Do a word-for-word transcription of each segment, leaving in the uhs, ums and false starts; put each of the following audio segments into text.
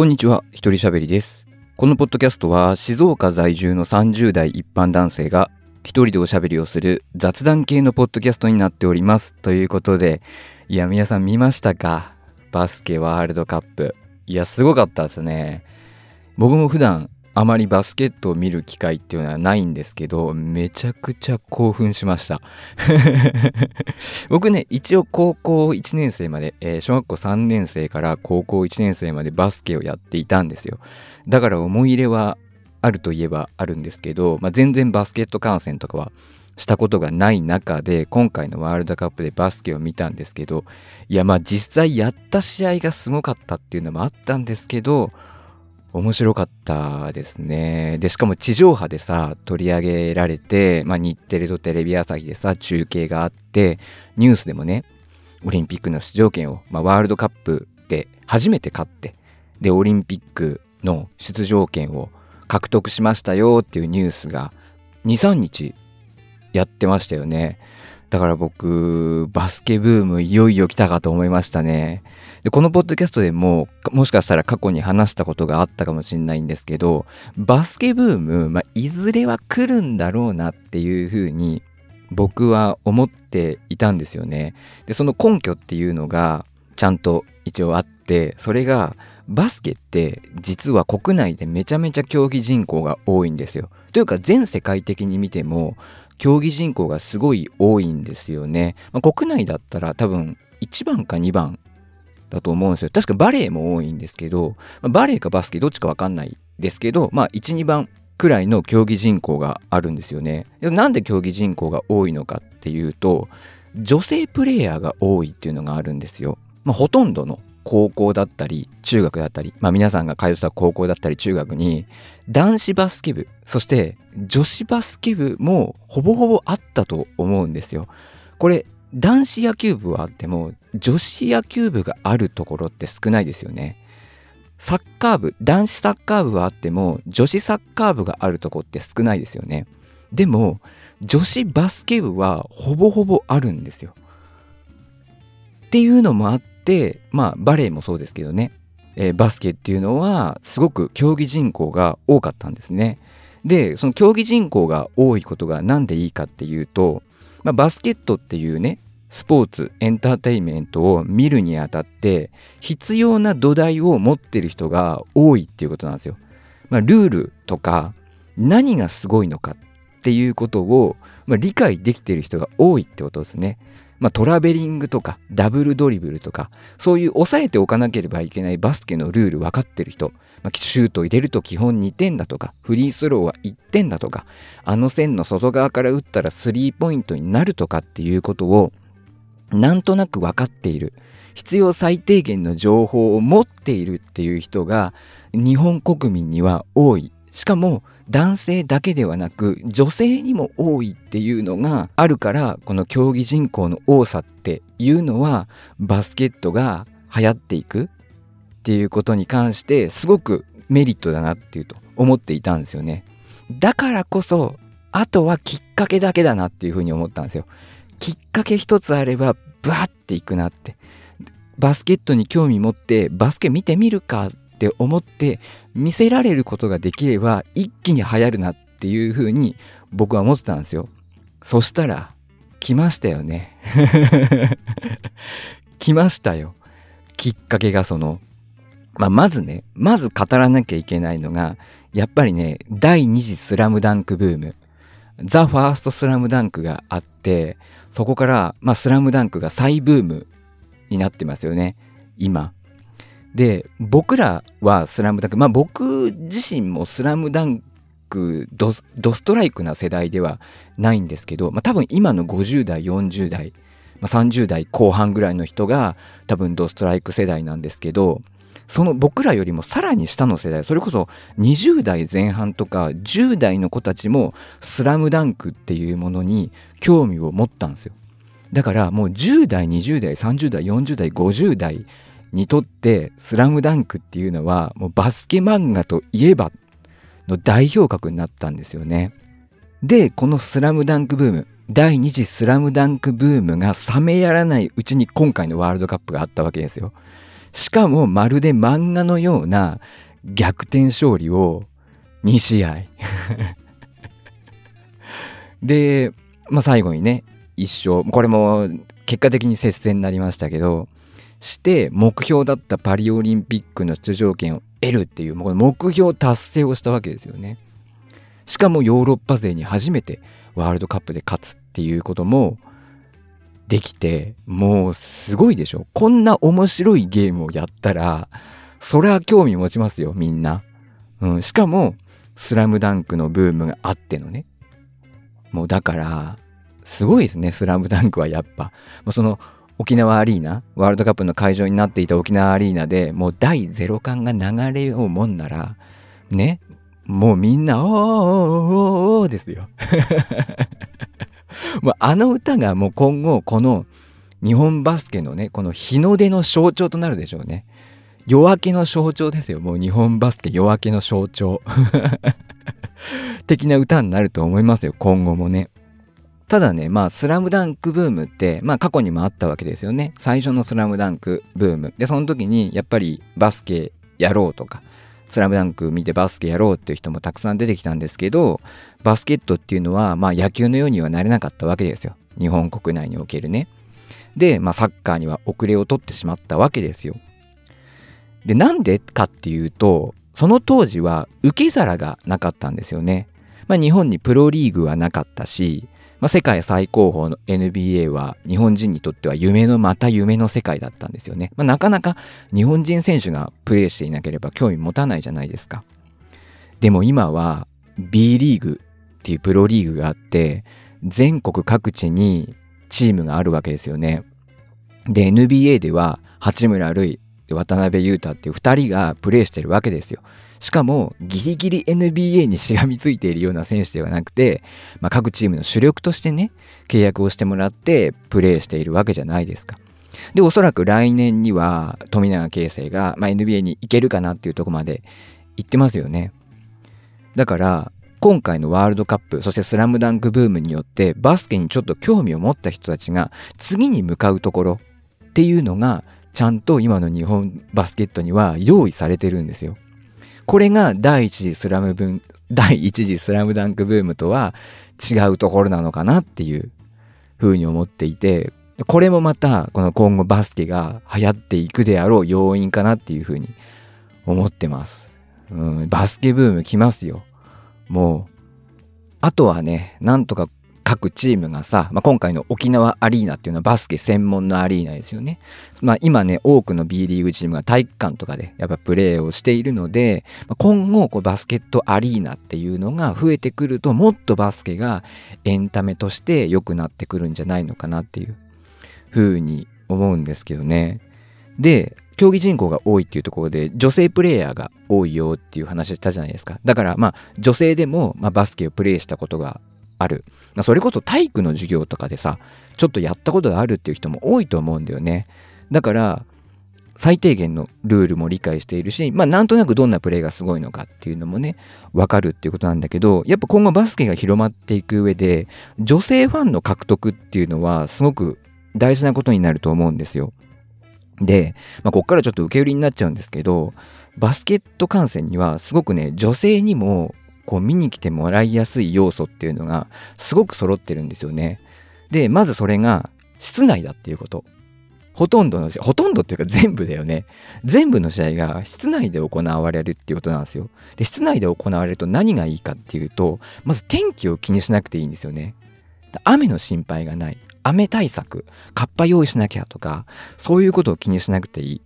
こんにちは、ひとりしゃべりです。このポッドキャストは静岡在住のさんじゅう代一般男性が一人でおしゃべりをする雑談系のポッドキャストになっております。ということで、いや皆さん見ましたか？バスケワールドカップ、いやすごかったですね。僕も普段あまりバスケットを見る機会っていうのはないんですけど、めちゃくちゃ興奮しました僕ね、一応高校いちねん生まで、えー、小学校さんねん生から高校いちねん生までバスケをやっていたんですよ。だから思い入れはあるといえばあるんですけど、まあ、全然バスケット観戦とかはしたことがない中で、今回のワールドカップでバスケを見たんですけど、いやまあ実際やった試合がすごかったっていうのもあったんですけど、面白かったですね。でしかも地上波でさ取り上げられて、まあ、日テレとテレビ朝日でさ中継があって、ニュースでもねオリンピックの出場権を、まあ、ワールドカップで初めて勝って、でオリンピックの出場権を獲得しましたよっていうニュースが に,さん 日やってましたよね。だから僕バスケブームいよいよ来たかと思いましたね。でこのポッドキャストでももしかしたら過去に話したことがあったかもしれないんですけど、バスケブーム、まあ、いずれは来るんだろうなっていうふうに僕は思っていたんですよね。でその根拠っていうのがちゃんと一応あって、それがバスケって実は国内でめちゃめちゃ競技人口が多いんですよ。というか全世界的に見ても競技人口がすごい多いんですよね。まあ、国内だったら多分いちばんかにばんだと思うんですよ。確かバレーも多いんですけど、まあ、バレーかバスケどっちか分かんないですけど、まあいち、にばんくらいの競技人口があるんですよね。なんで競技人口が多いのかっていうと、女性プレイヤーが多いっていうのがあるんですよ。まあ、ほとんどの高校だったり中学だったり、まあ、皆さんが通ってた高校だったり中学に男子バスケ部、そして女子バスケ部もほぼほぼあったと思うんですよ。これ男子野球部はあっても女子野球部があるところって少ないですよね。サッカー部、男子サッカー部はあっても女子サッカー部があるところって少ないですよね。でも女子バスケ部はほぼほぼあるんですよ。っていうのもあって、でまあ、バレーもそうですけどね、えー、バスケっていうのはすごく競技人口が多かったんですね。でその競技人口が多いことがなんでいいかっていうと、まあ、バスケットっていうねスポーツエンターテインメントを見るにあたって必要な土台を持ってる人が多いっていうことなんですよ。まあ、ルールとか何がすごいのかっていうことを、まあ、理解できてる人が多いってことですね。まあ、トラベリングとかダブルドリブルとかそういう抑えておかなければいけないバスケのルール分かってる人、まあ、シュート入れると基本にてんだとかフリースローはいってんだとか、あの線の外側から打ったらスリーポイントになるとかっていうことをなんとなく分かっている、必要最低限の情報を持っているっていう人が日本国民には多い。しかも男性だけではなく女性にも多いっていうのがあるから、この競技人口の多さっていうのはバスケットが流行っていくっていうことに関してすごくメリットだなっていうと思っていたんですよね。だからこそあとはきっかけだけだなっていうふうに思ったんですよ。きっかけ一つあればブワッていくなって、バスケットに興味持ってバスケ見てみるかって思って見せられることができれば一気に流行るなっていう風に僕は思ってたんですよ。そしたら来ましたよね来ましたよ。きっかけがその、まあ、まずねまず語らなきゃいけないのがやっぱりねだいに次スラムダンクブーム、ザ・ファーストスラムダンクがあって、そこから、まあ、スラムダンクが再ブームになってますよね今で。僕らはスラムダンク、まあ僕自身もスラムダンクド ス, ドストライクな世代ではないんですけど、まあ多分今のごじゅう代よんじゅう代、まあ、さんじゅう代後半ぐらいの人が多分ドストライク世代なんですけど、その僕らよりもさらに下の世代、それこそにじゅう代前半とかじゅう代の子たちもスラムダンクっていうものに興味を持ったんですよ。だからもうじゅう代にじゅう代さんじゅう代よんじゅう代ごじゅう代にとってスラムダンクっていうのはもうバスケ漫画といえばの代表格になったんですよね。でこのスラムダンクブーム、だいに次スラムダンクブームが冷めやらないうちに今回のワールドカップがあったわけですよ。しかもまるで漫画のような逆転勝利をに試合で、まあ、最後にねいっしょう、これも結果的に接戦になりましたけどして目標だったパリオリンピックの出場権を得るっていう、もうこの目標達成をしたわけですよね。しかもヨーロッパ勢に初めてワールドカップで勝つっていうこともできて、もうすごいでしょ。こんな面白いゲームをやったらそりゃ興味持ちますよみんな、うん、しかもスラムダンクのブームがあってのね、もうだからすごいですねスラムダンクは。やっぱもうその沖縄アリーナ、ワールドカップの会場になっていた沖縄アリーナでもうだいゼロかんが流れようもんならね、もうみんなおーおーおーおーですよもうあの歌がもう今後この日本バスケのね、この日の出の象徴となるでしょうね。夜明けの象徴ですよ。もう日本バスケ夜明けの象徴的な歌になると思いますよ今後もね。ただね、まあスラムダンクブームって、まあ過去にもあったわけですよね。最初のスラムダンクブーム。で、その時にやっぱりバスケやろうとか、スラムダンク見てバスケやろうっていう人もたくさん出てきたんですけど、バスケットっていうのはまあ野球のようにはなれなかったわけですよ。日本国内におけるね。で、まあサッカーには遅れを取ってしまったわけですよ。で、なんでかっていうと、その当時は受け皿がなかったんですよね。まあ日本にプロリーグはなかったし、まあ、世界最高峰の エヌビーエー は日本人にとっては夢のまた夢の世界だったんですよね。まあ、なかなか日本人選手がプレーしていなければ興味持たないじゃないですか。でも今は B リーグっていうプロリーグがあって全国各地にチームがあるわけですよね。で エヌビーエー では八村塁、渡辺雄太っていうふたりがプレーしてるわけですよ。しかもギリギリ エヌビーエー にしがみついているような選手ではなくて、まあ、各チームの主力としてね契約をしてもらってプレーしているわけじゃないですか。でおそらく来年には富永啓生が、まあ、エヌビーエー に行けるかなっていうところまで行ってますよね。だから今回のワールドカップ、そしてスラムダンクブームによってバスケにちょっと興味を持った人たちが次に向かうところっていうのがちゃんと今の日本バスケットには用意されてるんですよ。これが第一次スラム分、第一次スラムダンクブームとは違うところなのかなっていうふうに思っていて、これもまたこの今後バスケが流行っていくであろう要因かなっていうふうに思ってます。うん、バスケブーム来ますよ。もうあとはね、なんとか各チームがさ、まあ、今回の沖縄アリーナっていうのはバスケ専門のアリーナですよね。まあ、今ね多くの B リーグチームが体育館とかでやっぱプレーをしているので、まあ、今後こうバスケットアリーナっていうのが増えてくるともっとバスケがエンタメとして良くなってくるんじゃないのかなっていう風に思うんですけどね。で競技人口が多いっていうところで女性プレイヤーが多いよっていう話したじゃないですか。だからまあ女性でもまあバスケをプレーしたことがある、まあ、それこそ体育の授業とかでさちょっとやったことがあるっていう人も多いと思うんだよね。だから最低限のルールも理解しているし、まあなんとなくどんなプレーがすごいのかっていうのもね分かるっていうことなんだけど、やっぱ今後バスケが広まっていく上で女性ファンの獲得っていうのはすごく大事なことになると思うんですよ。で、まあ、こっからちょっと受け売りになっちゃうんですけど、バスケット観戦にはすごくね女性にもこう見に来てもらいやすい要素っていうのがすごく揃ってるんですよね。で、まずそれが室内だっていうこと。ほとんどの試合、ほとんどっていうか全部だよね。全部の試合が室内で行われるっていうことなんですよ。で、室内で行われると何がいいかっていうと、まず天気を気にしなくていいんですよね。雨の心配がない。雨対策、カッパ用意しなきゃとか、そういうことを気にしなくていい。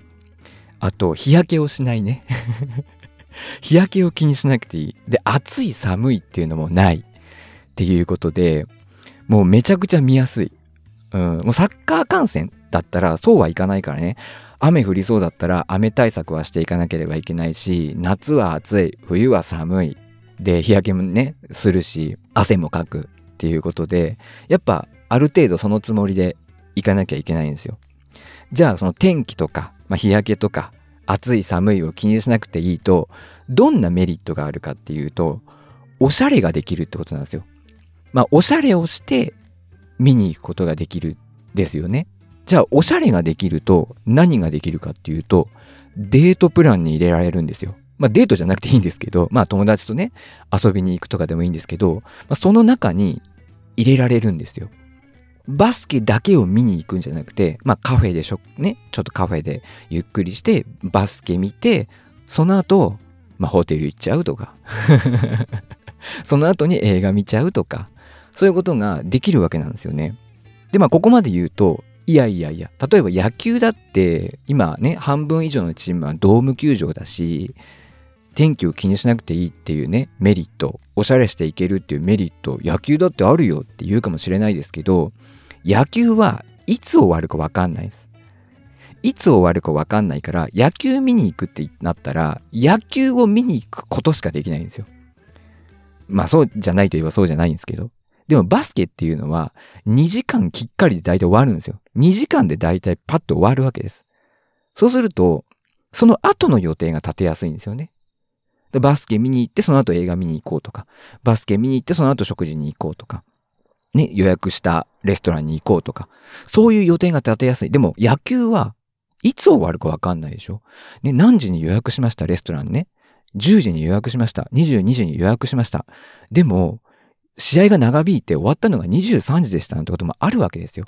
あと、日焼けをしないね。日焼けを気にしなくていい。で、暑い寒いっていうのもないっていうことで、もうめちゃくちゃ見やすい。うん、もうサッカー観戦だったらそうはいかないからね。雨降りそうだったら雨対策はしていかなければいけないし、夏は暑い、冬は寒い。で、日焼けもね、するし、汗もかくっていうことで、やっぱある程度そのつもりで行かなきゃいけないんですよ。じゃあその天気とか、まあ、日焼けとか、暑い寒いを気にしなくていいとどんなメリットがあるかっていうとおしゃれができるってことなんですよ。まあおしゃれをして見に行くことができるですよね。じゃあおしゃれができると何ができるかっていうと、デートプランに入れられるんですよ。まあデートじゃなくていいんですけど、まあ友達とね遊びに行くとかでもいいんですけど、まあ、その中に入れられるんですよ。バスケだけを見に行くんじゃなくて、まあカフェでしょね、ちょっとカフェでゆっくりしてバスケ見て、その後まあホテル行っちゃうとかその後に映画見ちゃうとか、そういうことができるわけなんですよね。でまあここまで言うと、いやいやいや、例えば野球だって今ね半分以上のチームはドーム球場だし、天気を気にしなくていいっていうねメリット、おしゃれしていけるっていうメリット、野球だってあるよって言うかもしれないですけど、野球はいつ終わるか分かんないです。いつ終わるか分かんないから、野球見に行くってなったら野球を見に行くことしかできないんですよ。まあそうじゃないといえばそうじゃないんですけど、でもバスケっていうのはにじかんきっかりで大体終わるんですよ。にじかんで大体パッと終わるわけです。そうするとその後の予定が立てやすいんですよね。バスケ見に行ってその後映画見に行こうとか、バスケ見に行ってその後食事に行こうとかね、予約したレストランに行こうとか、そういう予定が立てやすい。でも野球はいつ終わるか分かんないでしょ、ね、何時に予約しましたレストランね、じゅうじに予約しました、にじゅうにじに予約しました、でも試合が長引いて終わったのがにじゅうさんじでしたなんてこともあるわけですよ。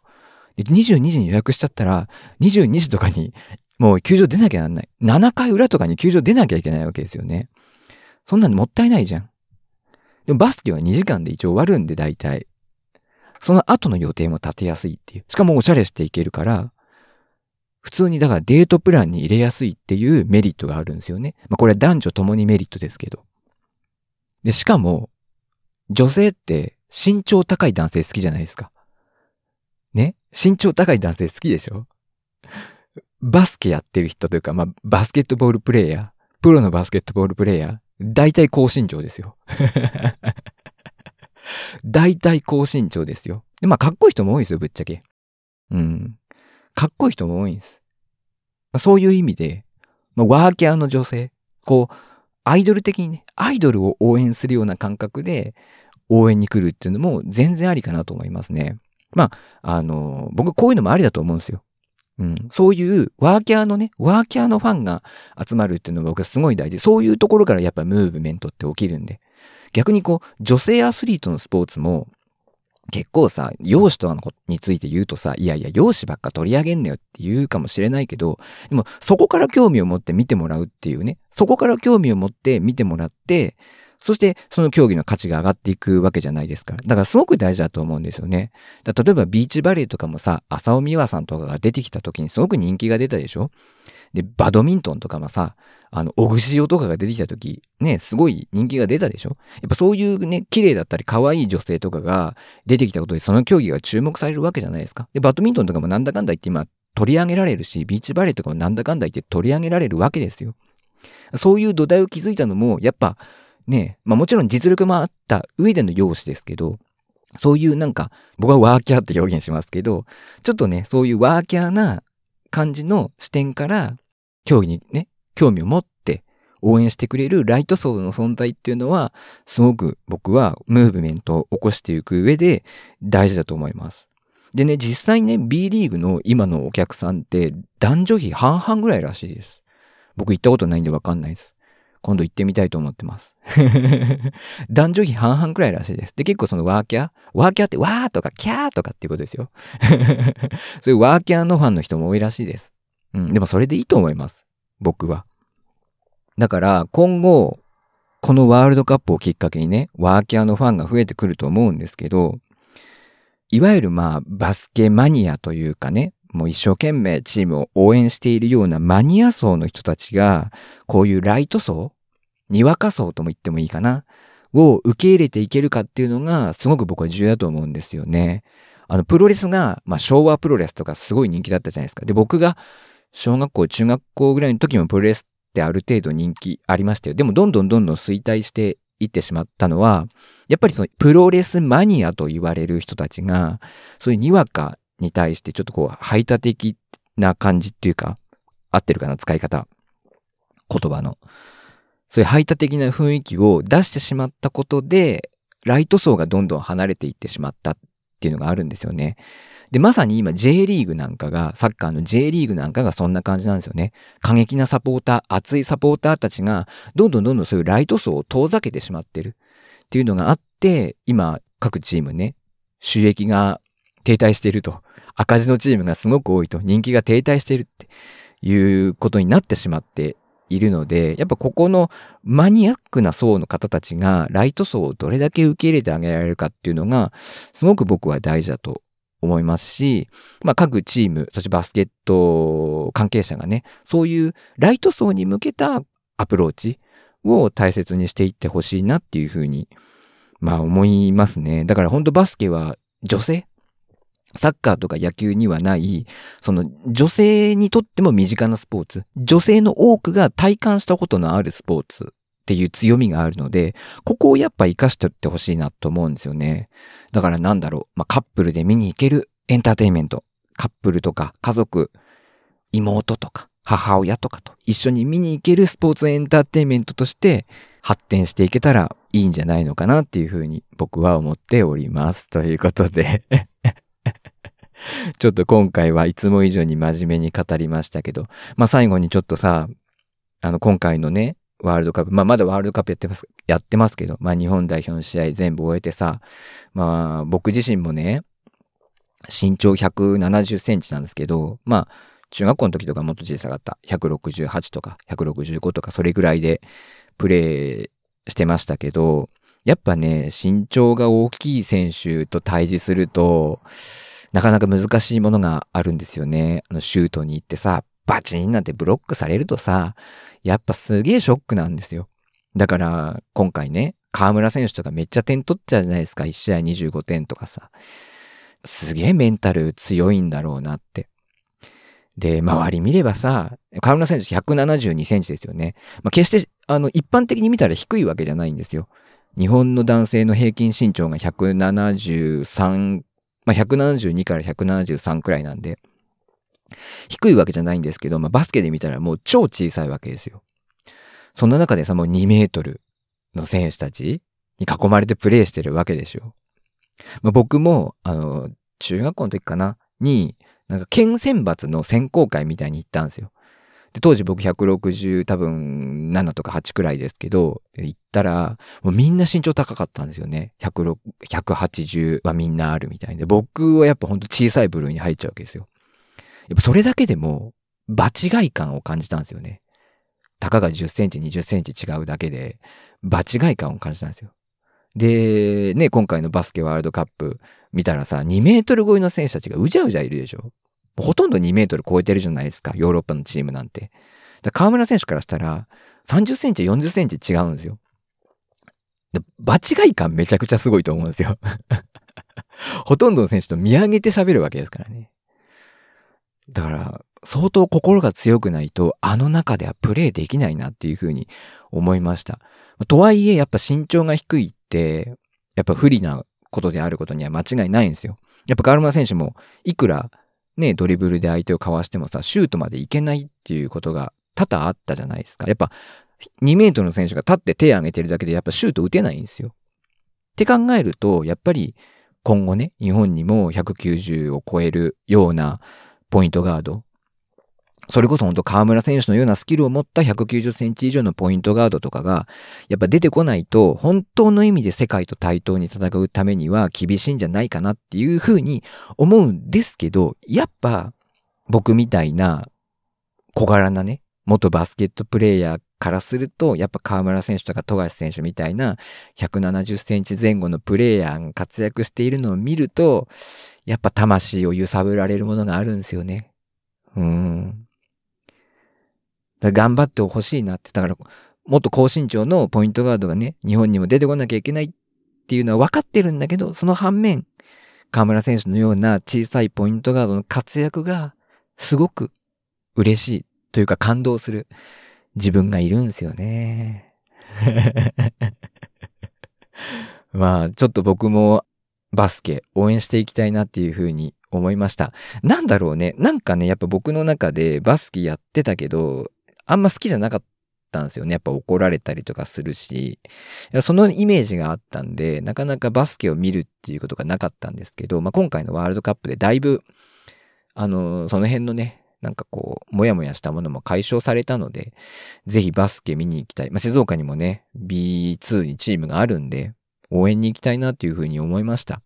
でにじゅうにじに予約しちゃったらにじゅうにじとかにもう球場出なきゃなんない、ななかい裏とかに球場出なきゃいけないわけですよね。そんなのもったいないじゃん。でもバスケはにじかんで一応終わるんで、大体その後の予定も立てやすいっていう、しかもおしゃれしていけるから、普通にだからデートプランに入れやすいっていうメリットがあるんですよね。まあこれは男女ともにメリットですけど。でしかも女性って身長高い男性好きじゃないですかね。身長高い男性好きでしょ。バスケやってる人というか、まあバスケットボールプレーヤー、プロのバスケットボールプレーヤー大体高身長ですよ大体高身長ですよ。でまあかっこいい人も多いですよ、ぶっちゃけ。うん、かっこいい人も多いんです。まあ、そういう意味で、まあ、ワーキャーの女性、こうアイドル的にね、アイドルを応援するような感覚で応援に来るっていうのも全然ありかなと思いますね。まああのー、僕こういうのもありだと思うんですよ。うん、そういうワーキャーのね、ワーキャーのファンが集まるっていうのは僕はすごい大事。そういうところからやっぱムーブメントって起きるんで。逆にこう、女性アスリートのスポーツも結構さ、容姿とかのことについて言うとさ、いやいや容姿ばっか取り上げんなよって言うかもしれないけど、でもそこから興味を持って見てもらうっていうね、そこから興味を持って見てもらって、そしてその競技の価値が上がっていくわけじゃないですから。だからすごく大事だと思うんですよね。だ例えばビーチバレーとかもさ、浅尾美和さんとかが出てきた時にすごく人気が出たでしょ。でバドミントンとかもさ、あのオグシオとかが出てきた時ね、すごい人気が出たでしょ。やっぱそういうね、綺麗だったり可愛い女性とかが出てきたことでその競技が注目されるわけじゃないですか。でバドミントンとかもなんだかんだ言って今取り上げられるし、ビーチバレーとかもなんだかんだ言って取り上げられるわけですよ。そういう土台を築いたのもやっぱねえ、まあもちろん実力もあった上での容姿ですけど、そういうなんか、僕はワーキャーって表現しますけど、ちょっとね、そういうワーキャーな感じの視点から、競技にね、興味を持って応援してくれるライト層の存在っていうのは、すごく僕はムーブメントを起こしていく上で大事だと思います。でね、実際ね、B リーグの今のお客さんって男女比半々ぐらいらしいです。僕行ったことないんでわかんないです。今度行ってみたいと思ってます男女比半々くらいらしいです。で、結構そのワーキャー、ワーキャーってワーとかキャーとかっていうことですよそういうワーキャーのファンの人も多いらしいです。うん、でもそれでいいと思います。僕は。だから今後、このワールドカップをきっかけにね、ワーキャーのファンが増えてくると思うんですけど、いわゆるまあ、バスケマニアというかね、もう一生懸命チームを応援しているようなマニア層の人たちが、こういうライト層、にわか層とも言ってもいいかな、を受け入れていけるかっていうのがすごく僕は重要だと思うんですよね。あのプロレスが、まあ、昭和プロレスとかすごい人気だったじゃないですか。で僕が小学校中学校ぐらいの時もプロレスってある程度人気ありましたよ。でもどんどんどんどん衰退していってしまったのは、やっぱりそのプロレスマニアと言われる人たちがそういうにわかに対してちょっとこう排他的な感じっていうか、合ってるかな、使い方、言葉のそういう排他的な雰囲気を出してしまったことで、ライト層がどんどん離れていってしまったってっていうのがあるんですよね。で、まさに今 J リーグなんかが、サッカーの J リーグなんかがそんな感じなんですよね。過激なサポーター、熱いサポーターたちが、どんどんどんどんそういうライト層を遠ざけてしまってるっていうのがあって、今各チームね、収益が停滞していると、赤字のチームがすごく多いと、人気が停滞しているっていうことになってしまっているので、やっぱここのマニアックな層の方たちがライト層をどれだけ受け入れてあげられるかっていうのがすごく僕は大事だと思いますし、まあ各チーム、そしてバスケット関係者がね、そういうライト層に向けたアプローチを大切にしていってほしいなっていうふうにまあ思いますね。だから本当バスケは女性、サッカーとか野球にはない、その女性にとっても身近なスポーツ、女性の多くが体感したことのあるスポーツっていう強みがあるので、ここをやっぱ生かしていってほしいなと思うんですよね。だからなんだろう、まあ、カップルで見に行けるエンターテインメント、カップルとか家族、妹とか母親とかと一緒に見に行けるスポーツエンターテインメントとして発展していけたらいいんじゃないのかなっていうふうに僕は思っております。ということで。ちょっと今回はいつも以上に真面目に語りましたけど、まあ最後にちょっとさ、あの今回のね、ワールドカップ、まあまだワールドカップやってます、やってますけど、まあ日本代表の試合全部終えてさ、まあ僕自身もね、身長ひゃくななじゅっセンチなんですけど、まあ中学校の時とかもっと小さかった、ひゃくろくじゅうはちとかひゃくろくじゅうごとかそれぐらいでプレーしてましたけど、やっぱね、身長が大きい選手と対峙すると、なかなか難しいものがあるんですよね。あのシュートに行ってさ、バチンなんてブロックされるとさ、やっぱすげえショックなんですよ。だから今回ね、河村選手とかめっちゃ点取ってたじゃないですか。いち試合にじゅうごてんとかさ。すげえメンタル強いんだろうなって。で、周り見ればさ、河村選手ひゃくななじゅうにセンチですよね。まあ、決してあの一般的に見たら低いわけじゃないんですよ。日本の男性の平均身長がひゃくななじゅうさん、まあ、ひゃくななじゅうにからひゃくななじゅうさんくらいなんで、低いわけじゃないんですけど、まあ、バスケで見たらもう超小さいわけですよ。そんな中でさ、もうにメートルの選手たちに囲まれてプレーしてるわけでしょ。まあ、僕も、あの、中学校の時かな、に、なんか県選抜の選考会みたいに行ったんですよ。で、当時僕ひゃくろくじゅう多分ななとかはちくらいですけど、行ったら、もうみんな身長高かったんですよね。ひゃくろく、ひゃくはちじゅうはみんなあるみたいで。僕はやっぱほんと小さい部類に入っちゃうわけですよ。やっぱそれだけでも、場違い感を感じたんですよね。たかがじゅっセンチ、にじゅっセンチ違うだけで、場違い感を感じたんですよ。で、ね、今回のバスケワールドカップ見たらさ、にメートル超えの選手たちがうじゃうじゃいるでしょ。ほとんどにメートル超えてるじゃないですか、ヨーロッパのチームなんて。だから河村選手からしたら、さんじゅっセンチ、よんじゅっセンチ違うんですよ。で、場違い感めちゃくちゃすごいと思うんですよ。ほとんどの選手と見上げて喋るわけですからね。だから、相当心が強くないと、あの中ではプレーできないなっていうふうに思いました。とはいえ、やっぱ身長が低いって、やっぱ不利なことであることには間違いないんですよ。やっぱ河村選手も、いくら、ね、ドリブルで相手をかわしてもさ、シュートまでいけないっていうことが多々あったじゃないですか。やっぱにメートルの選手が立って手を上げてるだけでやっぱシュート打てないんですよ。って考えると、やっぱり今後ね、日本にもひゃくきゅうじゅうを超えるようなポイントガード、それこそ本当河村選手のようなスキルを持ったひゃくきゅうじゅっセンチ以上のポイントガードとかがやっぱ出てこないと、本当の意味で世界と対等に戦うためには厳しいんじゃないかなっていうふうに思うんですけど、やっぱ僕みたいな小柄なね、元バスケットプレイヤーからすると、やっぱ河村選手とか富樫選手みたいなひゃくななじゅっセンチぜん後のプレイヤーが活躍しているのを見ると、やっぱ魂を揺さぶられるものがあるんですよね。うーん。頑張ってほしいなって。だから、もっと高身長のポイントガードがね、日本にも出てこなきゃいけないっていうのは分かってるんだけど、その反面、河村選手のような小さいポイントガードの活躍が、すごく嬉しいというか感動する自分がいるんですよね。まあ、ちょっと僕もバスケ応援していきたいなっていうふうに思いました。なんだろうね。なんかね、やっぱ僕の中でバスケやってたけど、あんま好きじゃなかっったんですよね。やっぱ怒られたりとかするし、そのイメージがあったんで、なかなかバスケを見るっていうことがなかったんですけど、まあ、今回のワールドカップでだいぶ、あの、その辺のね、なんかこう、もやもやしたものも解消されたので、ぜひバスケ見に行きたい。まあ、静岡にもね、ビーツー にチームがあるんで、応援に行きたいなというふうに思いました。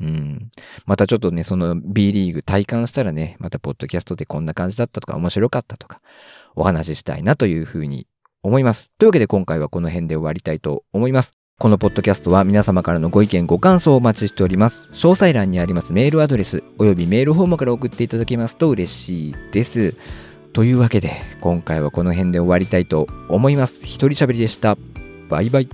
うん。またちょっとね、その B リーグ体感したらね、またポッドキャストでこんな感じだったとか、面白かったとか、お話ししたいなというふうに思います。というわけで今回はこの辺で終わりたいと思います。このポッドキャストは皆様からのご意見ご感想をお待ちしております。詳細欄にありますメールアドレスおよびメールフォームから送っていただけますと嬉しいです。というわけで今回はこの辺で終わりたいと思います。一人喋りでした。バイバイ。